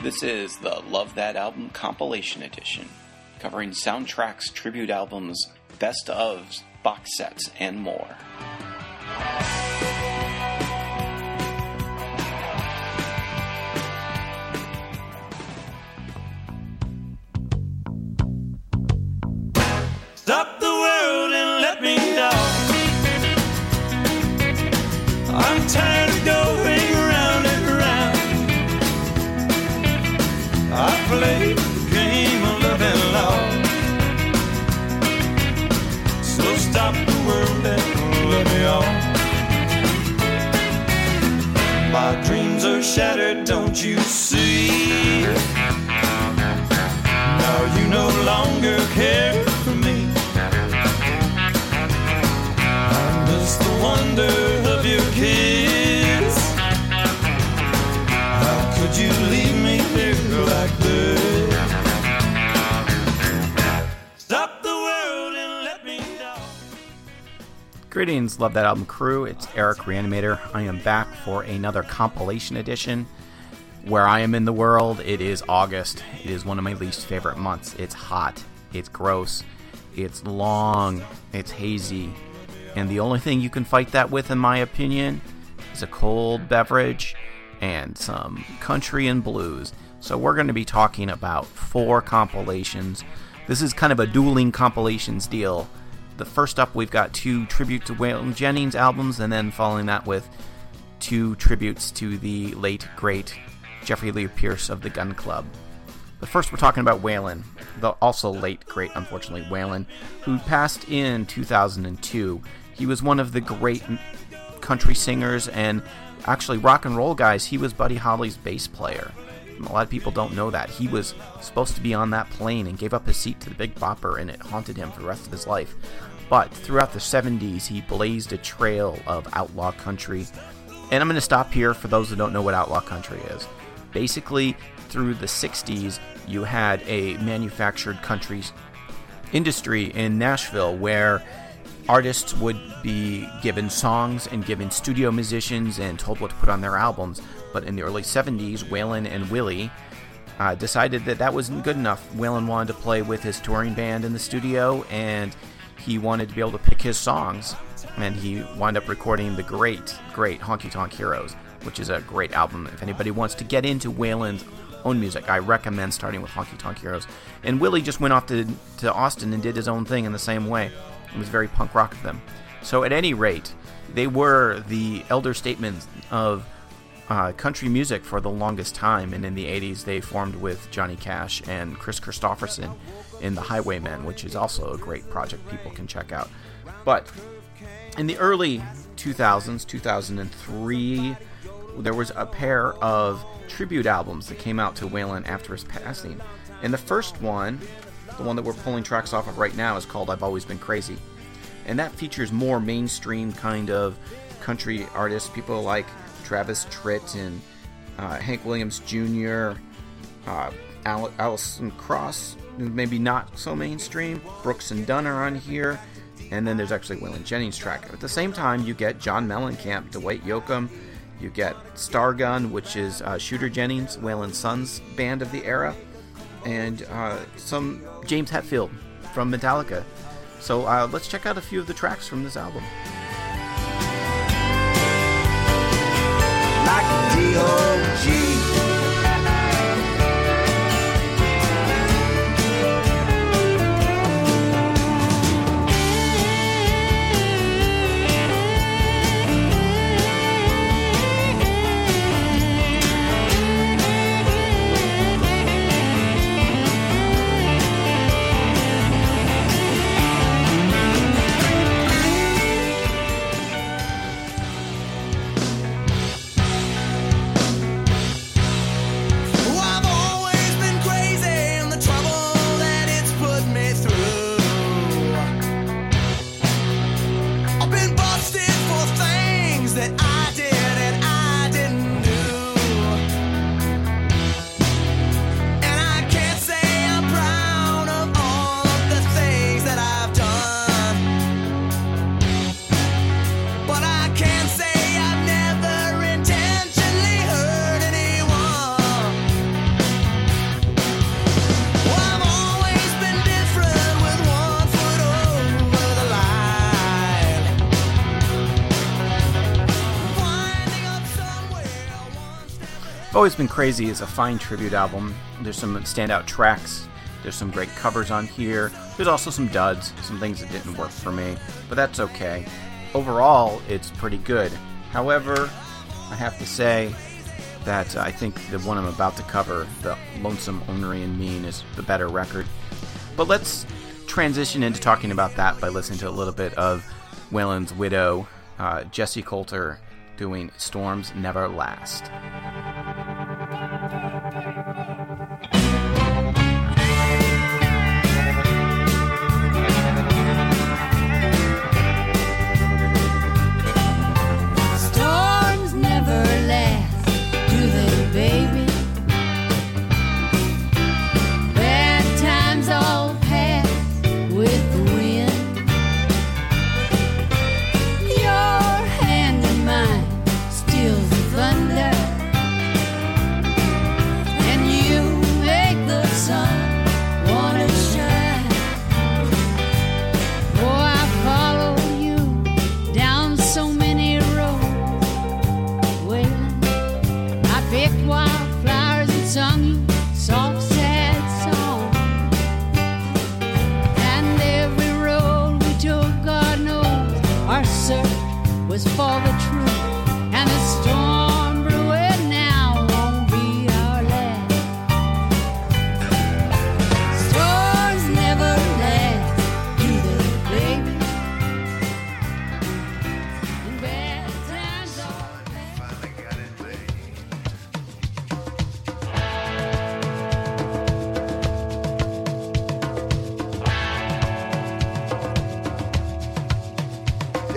This is the Love That Album Compilation Edition, covering soundtracks, tribute albums, best-ofs, box sets, and more. Stop the world and let me know. I'm tired of going round and round. I played the game of love and love. Stop the world and let me off. My dreams are shattered, don't you see? Now you no longer care for me. I miss the wonder of your kiss. How could you leave me here like this? Greetings, Love That Album crew. It's Eric Reanimator. I am back for another compilation edition. Where I am in the world, it is August. It is one of my least favorite months. It's hot. It's gross. It's long. It's hazy. And the only thing you can fight that with, in my opinion, is a cold beverage and some country and blues. So we're going to be talking about 4 compilations. This is kind of a dueling compilations deal. The first up, we've got 2 tribute to Waylon Jennings albums, and then following that with 2 tributes to the late, great Jeffrey Lee Pierce of the Gun Club. But first, we're talking about Waylon, the also late, great, unfortunately, Waylon, who passed in 2002. He was one of the great country singers and actually rock and roll guys. He was Buddy Holly's bass player. A lot of people don't know that. He was supposed to be on that plane and gave up his seat to the Big Bopper, and it haunted him for the rest of his life. But throughout the 70s, he blazed a trail of outlaw country. And I'm going to stop here for those who don't know what outlaw country is. Basically, through the 60s, you had a manufactured country industry in Nashville where artists would be given songs and given studio musicians and told what to put on their albums. But in the early 70s, Waylon and Willie decided that wasn't good enough. Waylon wanted to play with his touring band in the studio, and he wanted to be able to pick his songs. And he wound up recording the great, great Honky Tonk Heroes, which is a great album. If anybody wants to get into Waylon's own music, I recommend starting with Honky Tonk Heroes. And Willie just went off to Austin and did his own thing in the same way. It was very punk rock of them. So at any rate, they were the elder statesmen of country music for the longest time. And in the 80s, they formed with Johnny Cash and Chris Christopherson in The Highwaymen, which is also a great project people can check out. But in the early 2000s, 2003, there was a pair of tribute albums that came out to Waylon after his passing. And the first one, the one that we're pulling tracks off of right now, is called I've Always Been Crazy. And that features more mainstream kind of country artists, people like Travis Tritt and Hank Williams Jr., Allison Cross, maybe not so mainstream, Brooks and Dunn are on here, and then there's actually Waylon Jennings' track. At the same time, you get John Mellencamp, Dwight Yoakam, you get Stargun, which is Shooter Jennings, Waylon's son's band of the era, and some James Hetfield from Metallica. So let's check out a few of the tracks from this album. Like D.O.G. Always Been Crazy is a fine tribute album. There's some standout tracks. There's some great covers on here. There's also some duds, some things that didn't work for me, but that's okay. Overall, it's pretty good. However, I have to say that I think the one I'm about to cover, The Lonesome Ornery and Mean, is the better record. But let's transition into talking about that by listening to a little bit of Waylon's widow, Jessie Coulter, doing Storms Never Last.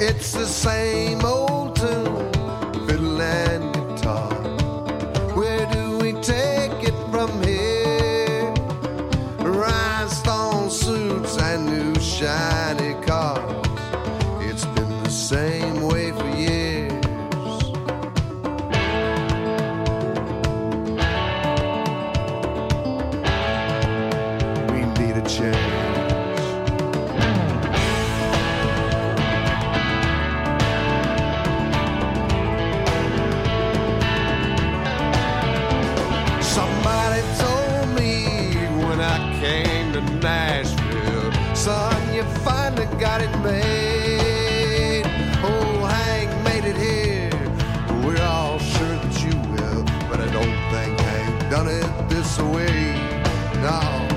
It's the same old tune, fiddle and guitar. Where do we take it from here? Rhinestone suits and new shiny cars. It's been the same way for years. We need a change. Son, you finally got it made. Oh, Hank made it here. We're all sure that you will, but I don't think Hank done it this way. No.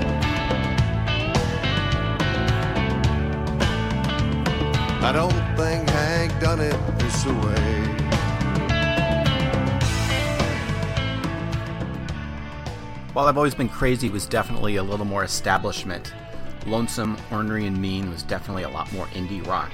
I don't think Hank done it this way. While I've Always Been Crazy was definitely a little more establishment, Lonesome, Ornery, and Mean was definitely a lot more indie rock.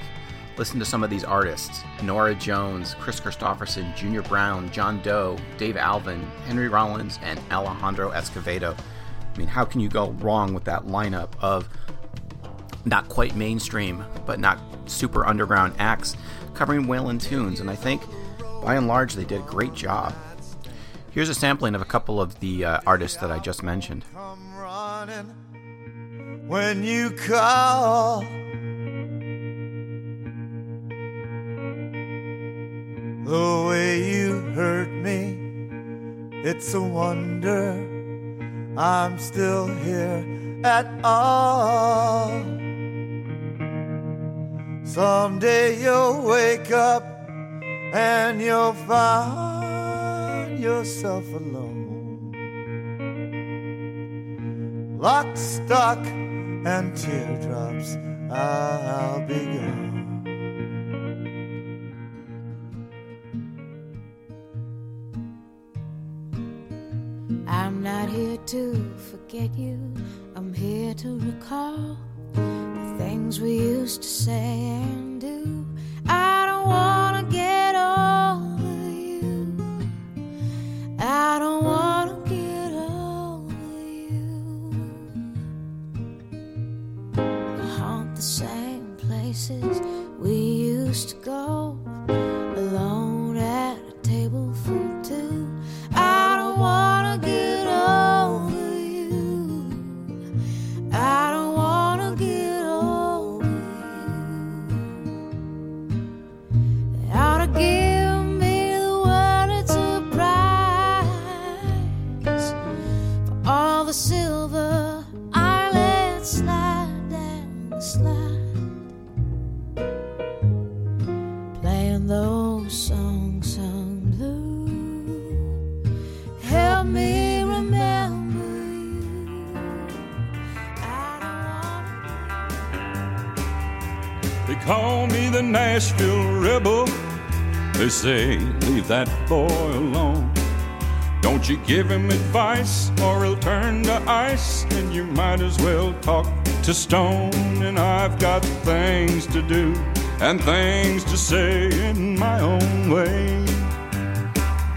Listen to some of these artists: Nora Jones, Chris Christopherson, Junior Brown, John Doe, Dave Alvin, Henry Rollins, and Alejandro Escovedo. I mean, how can you go wrong with that lineup of not quite mainstream, but not super underground acts covering Waylon tunes? And I think, by and large, they did a great job. Here's a sampling of a couple of the artists that I just mentioned. When you call, the way you hurt me, it's a wonder I'm still here at all. Someday you'll wake up and you'll find yourself alone. Lock, stock, and teardrops, I'll be gone. I'm not here to forget you, I'm here to recall the things we used to say and do. I don't wanna get over you, I don't wanna same places we used to go, alone at a table for two. I don't wanna get over you, I don't wanna get over you. They ought to give me the word, it's a pride. song sung blue. Help me remember you. I don't want to. They call me the Nashville Rebel. They say, leave that boy alone. Don't you give him advice or he'll turn to ice, and you might as well talk to stone. And I've got things to do and things to say in my own way.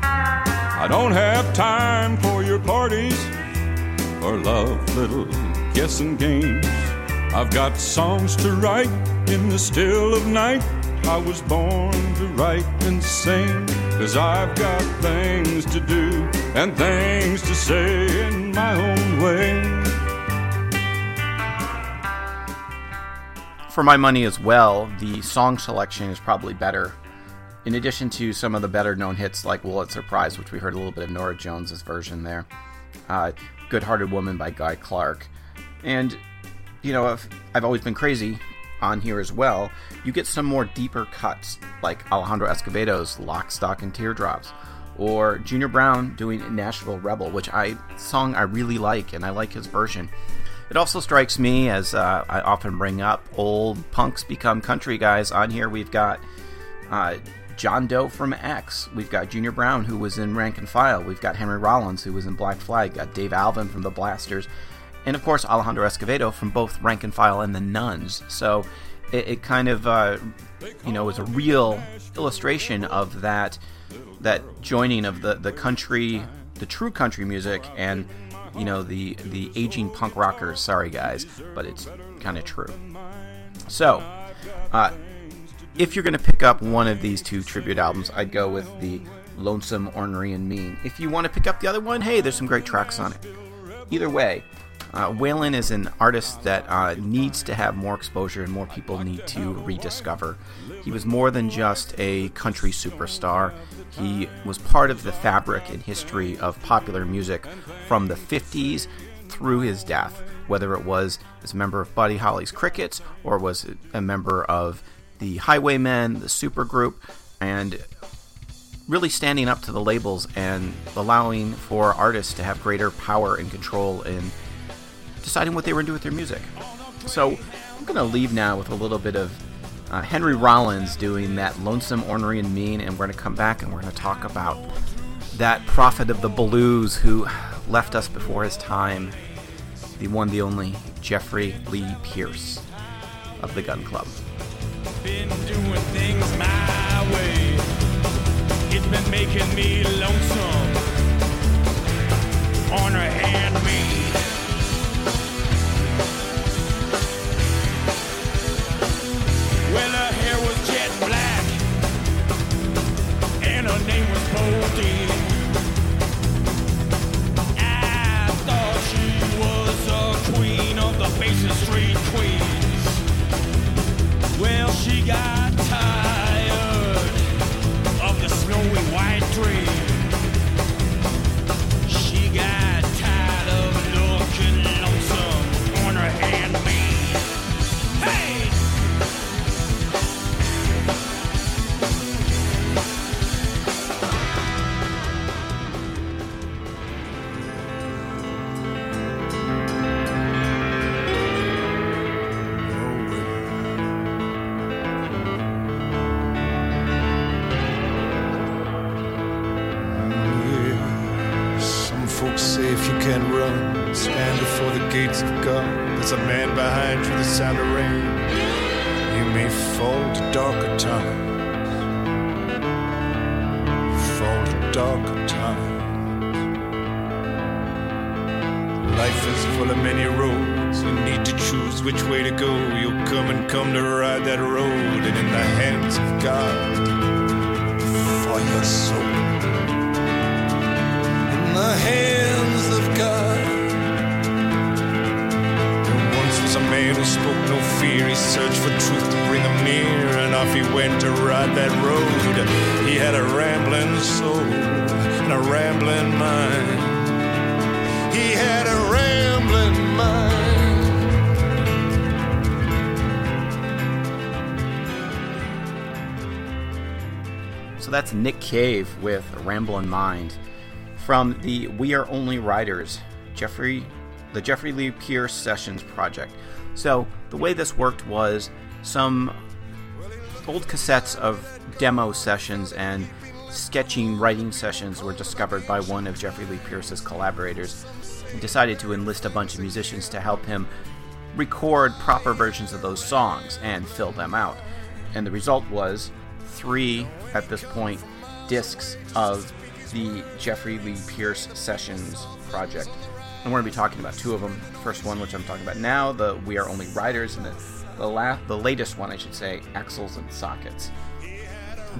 I don't have time for your parties or love little guessing games. I've got songs to write in the still of night. I was born to write and sing, 'cause I've got things to do and things to say in my own way. For my money as well, the song selection is probably better. In addition to some of the better known hits like Will It Surprise, which we heard a little bit of Nora Jones' version there, Good Hearted Woman by Guy Clark, and, you know, I've Always Been Crazy on here as well. You get some more deeper cuts like Alejandro Escovedo's Lock, Stock, and Teardrops, or Junior Brown doing Nashville Rebel, which I really like, and I like his version. It also strikes me, as I often bring up, old punks become country guys. On here we've got John Doe from X, we've got Junior Brown, who was in Rank and File, we've got Henry Rollins, who was in Black Flag, got Dave Alvin from The Blasters, and of course Alejandro Escovedo from both Rank and File and The Nuns. So it kind of, is a real illustration of that joining of the country, the true country music, and, you know, the aging punk rockers. Sorry guys, but it's kind of true. So, if you're going to pick up one of these two tribute albums, I'd go with The Lonesome, Ornery, and Mean. If you want to pick up the other one, hey, there's some great tracks on it. Either way, Waylon is an artist that needs to have more exposure, and more people need to rediscover. He was more than just a country superstar. He was part of the fabric and history of popular music from the 50s through his death, whether it was as a member of Buddy Holly's Crickets, or was a member of the Highwaymen, the supergroup, and really standing up to the labels and allowing for artists to have greater power and control in deciding what they were going to do with their music. So I'm going to leave now with a little bit of Henry Rollins doing that Lonesome, Ornery, and Mean, and we're going to come back and we're going to talk about that prophet of the blues who left us before his time, the one, the only Jeffrey Lee Pierce of the Gun Club. Been doing things my way. It's been making me lonesome, ornery, and mean. Well, her hair was jet black, and her name was Goldie. I thought she was a queen of the Basin Street Queens. Well, she got tired of the snowy white dream. She got tired of looking lonesome on her hand. There's a man behind you, the sound of rain. You may fall to darker times, fall to darker times. Life is full of many roads, you need to choose which way to go. You'll come to ride that road, and in the hands of God, for your soul. In the hands of God. A man who spoke no fear, he searched for truth to bring him near, and off he went to ride that road. He had a rambling soul and a rambling mind. He had a rambling mind. So that's Nick Cave with Ramblin' Mind. From the We Are Only Riders, the Jeffrey Lee Pierce Sessions Project. So the way this worked was some old cassettes of demo sessions and sketching writing sessions were discovered by one of Jeffrey Lee Pierce's collaborators. He decided to enlist a bunch of musicians to help him record proper versions of those songs and fill them out. And the result was 3, at this point, discs of the Jeffrey Lee Pierce Sessions Project. And we're going to be talking about 2 of them. The first one, which I'm talking about now, the We Are Only Riders, and the latest one, I should say, Axles and Sockets.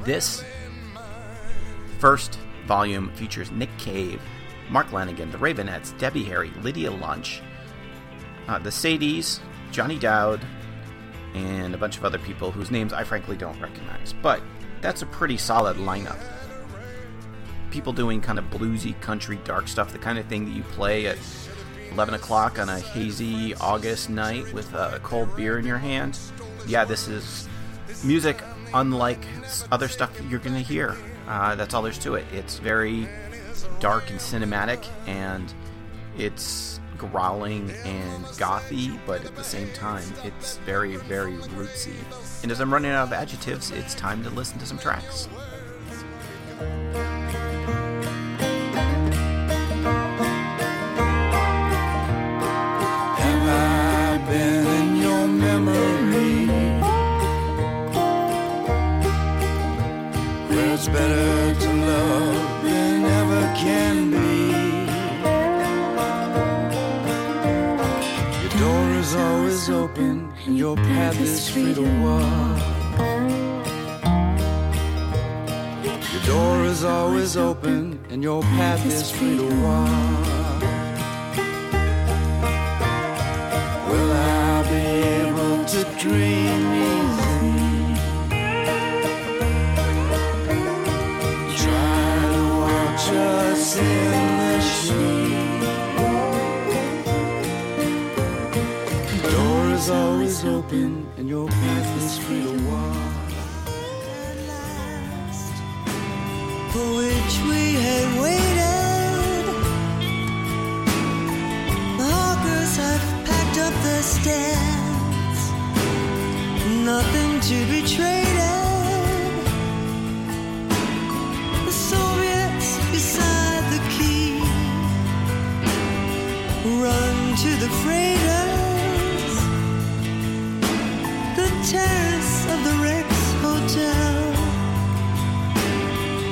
This first volume features Nick Cave, Mark Lanegan, the Ravenettes, Debbie Harry, Lydia Lunch, the Sadies, Johnny Dowd, and a bunch of other people whose names I frankly don't recognize. But that's a pretty solid lineup. People doing kind of bluesy, country, dark stuff, the kind of thing that you play at 11 o'clock on a hazy August night with a cold beer in your hand. Yeah, this is music unlike other stuff you're going to hear. That's all there's to it. It's very dark and cinematic, and it's growling and gothy, but at the same time, it's very, very rootsy. And as I'm running out of adjectives, it's time to listen to some tracks. Have I been in your memory? Well, it's better to love than ever can be. Always open and your path is free to walk. Your door is always open and your path is free to walk. Will I be able to dream easy? Try to watch us in the sheet. Always open and your path is free to walk. For which we had waited, the hawkers have packed up their stands. Nothing to be traded. The Soviets beside the key run to the freighter. Terrace of the Rex Hotel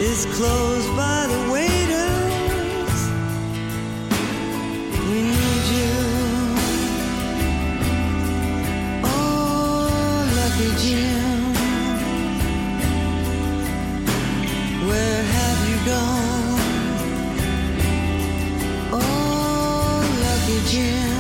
is closed by the waiters. We need you, oh lucky Jim. Where have you gone, oh lucky Jim?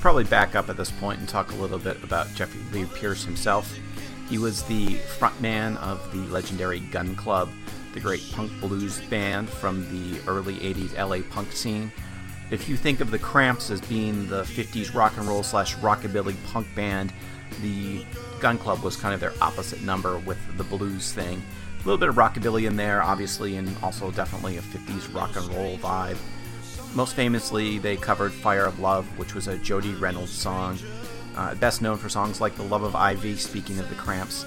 Probably back up at this point and talk a little bit about Jeffrey Lee Pierce himself. He was the frontman of the legendary Gun Club, the great punk blues band from the early 80s LA punk scene. If you think of the Cramps as being the 50s rock and roll / rockabilly punk band, the Gun Club was kind of their opposite number with the blues thing. A little bit of rockabilly in there, obviously, and also definitely a 50s rock and roll vibe. Most famously, they covered Fire of Love, which was a Jody Reynolds song. Best known for songs like The Love of Ivy, speaking of the Cramps.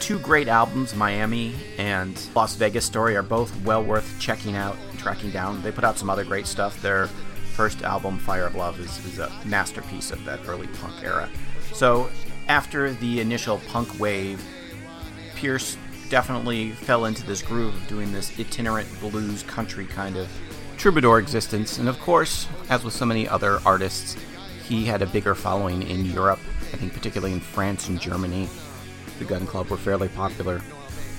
Two great albums, Miami and Las Vegas Story, are both well worth checking out and tracking down. They put out some other great stuff. Their first album, Fire of Love, is a masterpiece of that early punk era. So after the initial punk wave, Pierce definitely fell into this groove of doing this itinerant blues country kind of troubadour existence. And of course, as with so many other artists, he had a bigger following in Europe, I think particularly in France and Germany. The Gun Club were fairly popular,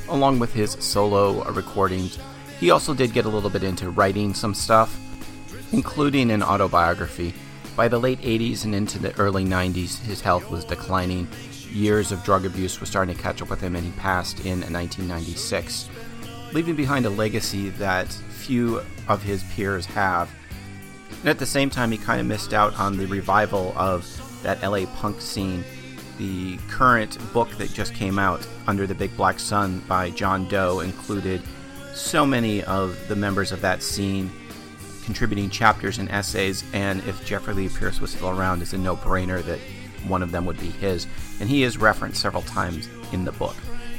along with his solo recordings. He also did get a little bit into writing some stuff, including an autobiography. By the late 80s and into the early 90s, his health was declining. Years of drug abuse was starting to catch up with him, and he passed in 1996, leaving behind a legacy that few of his peers have. And at the same time, he kind of missed out on the revival of that LA punk scene. The current book that just came out, Under the Big Black Sun by John Doe, included so many of the members of that scene contributing chapters and essays, and if Jeffrey Lee Pierce was still around, it's a no-brainer that one of them would be his, and he is referenced several times in the book.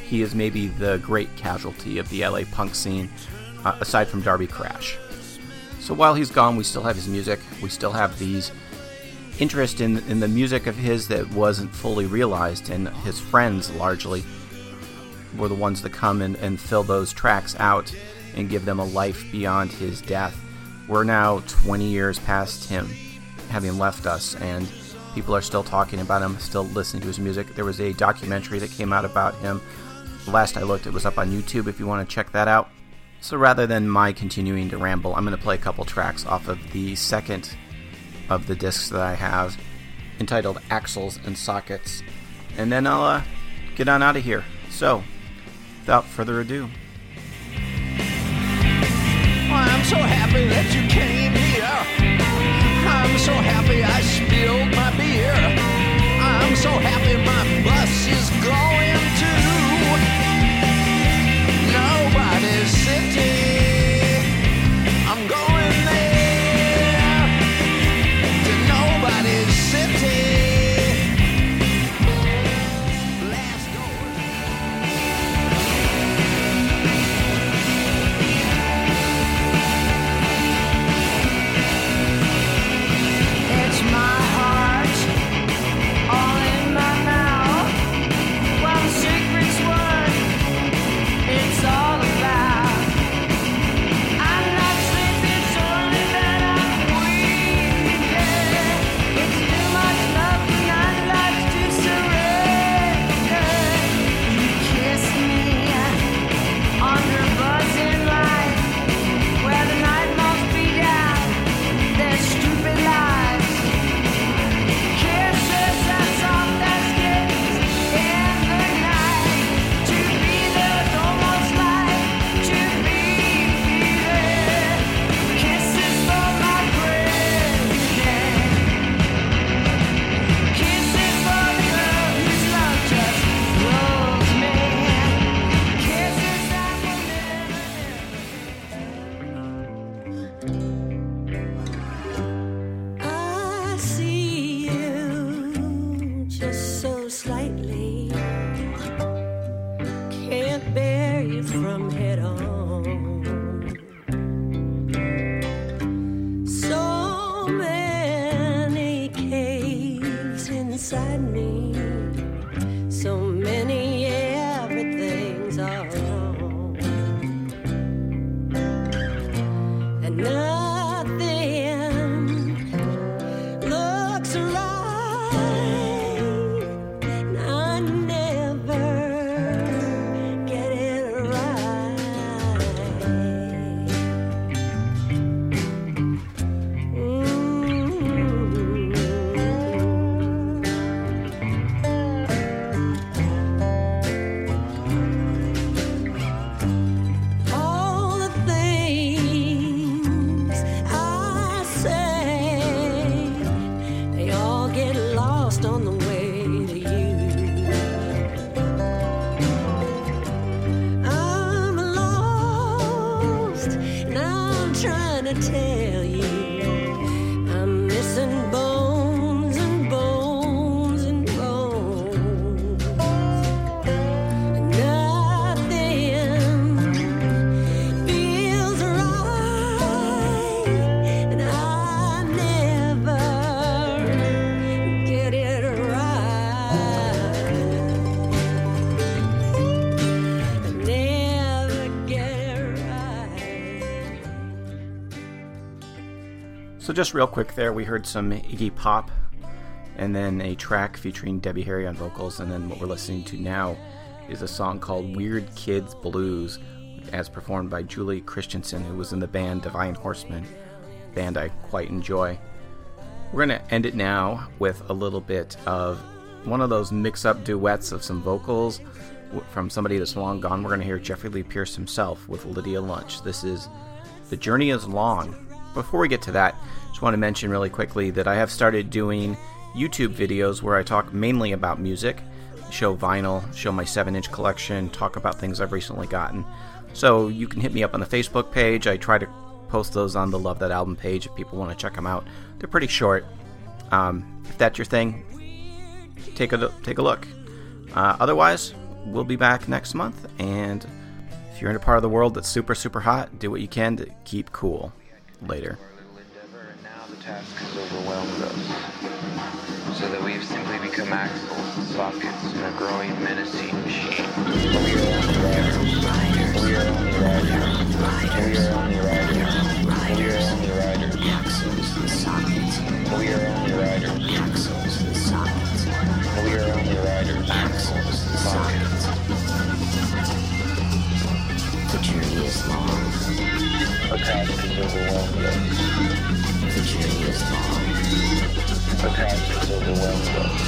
He is maybe the great casualty of the LA punk scene, aside from Darby Crash. So while he's gone, we still have his music, we still have these interest in the music of his that wasn't fully realized, and his friends largely were the ones that come and fill those tracks out and give them a life beyond his death. We're now 20 years past him having left us, and people are still talking about him, still listening to his music. There was a documentary that came out about him. Last I looked, it was up on YouTube if you want to check that out. So rather than my continuing to ramble, I'm going to play a couple tracks off of the second of the discs that I have, entitled Axles and Sockets, and then I'll get on out of here. So, without further ado. Well, I'm so happy that you came here. I'm so happy I spilled my beer. I'm so happy my bus is going to nobody's city. I'm going It's my heart all in my So just real quick there, we heard some Iggy Pop, and then a track featuring Debbie Harry on vocals, and then what we're listening to now is a song called Weird Kids Blues, as performed by Julie Christensen, who was in the band Divine Horseman, a band I quite enjoy. We're going to end it now with a little bit of one of those mix-up duets of some vocals from somebody that's long gone. We're going to hear Jeffrey Lee Pierce himself with Lydia Lunch. This is The Journey Is Long. Before we get to that, just want to mention really quickly that I have started doing YouTube videos where I talk mainly about music, show vinyl, show my 7-inch collection, talk about things I've recently gotten. So you can hit me up on the Facebook page. I try to post those on the Love That Album page if people want to check them out. They're pretty short. If that's your thing, take a look. Otherwise, we'll be back next month. And if you're in a part of the world that's super, super hot, do what you can to keep cool. Later. And now the task has overwhelmed us, so that we've simply become axles and sockets in a growing menacing machine. We are only riders. We are only riders. We are only riders. We are only riders. Axles and sockets. We are only riders. Axles and sockets. We are only riders. Axles and sockets. The journey is long. A task is overwhelmed us. The journey is long. A task is overwhelmed us.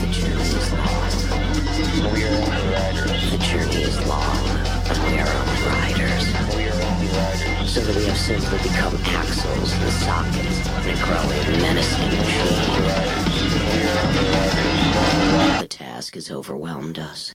The journey is long. We are only riders. The journey is long. But we are only riders. We are only riders. So that we have simply become axles and sockets and growing menacing machines. The task has overwhelmed us.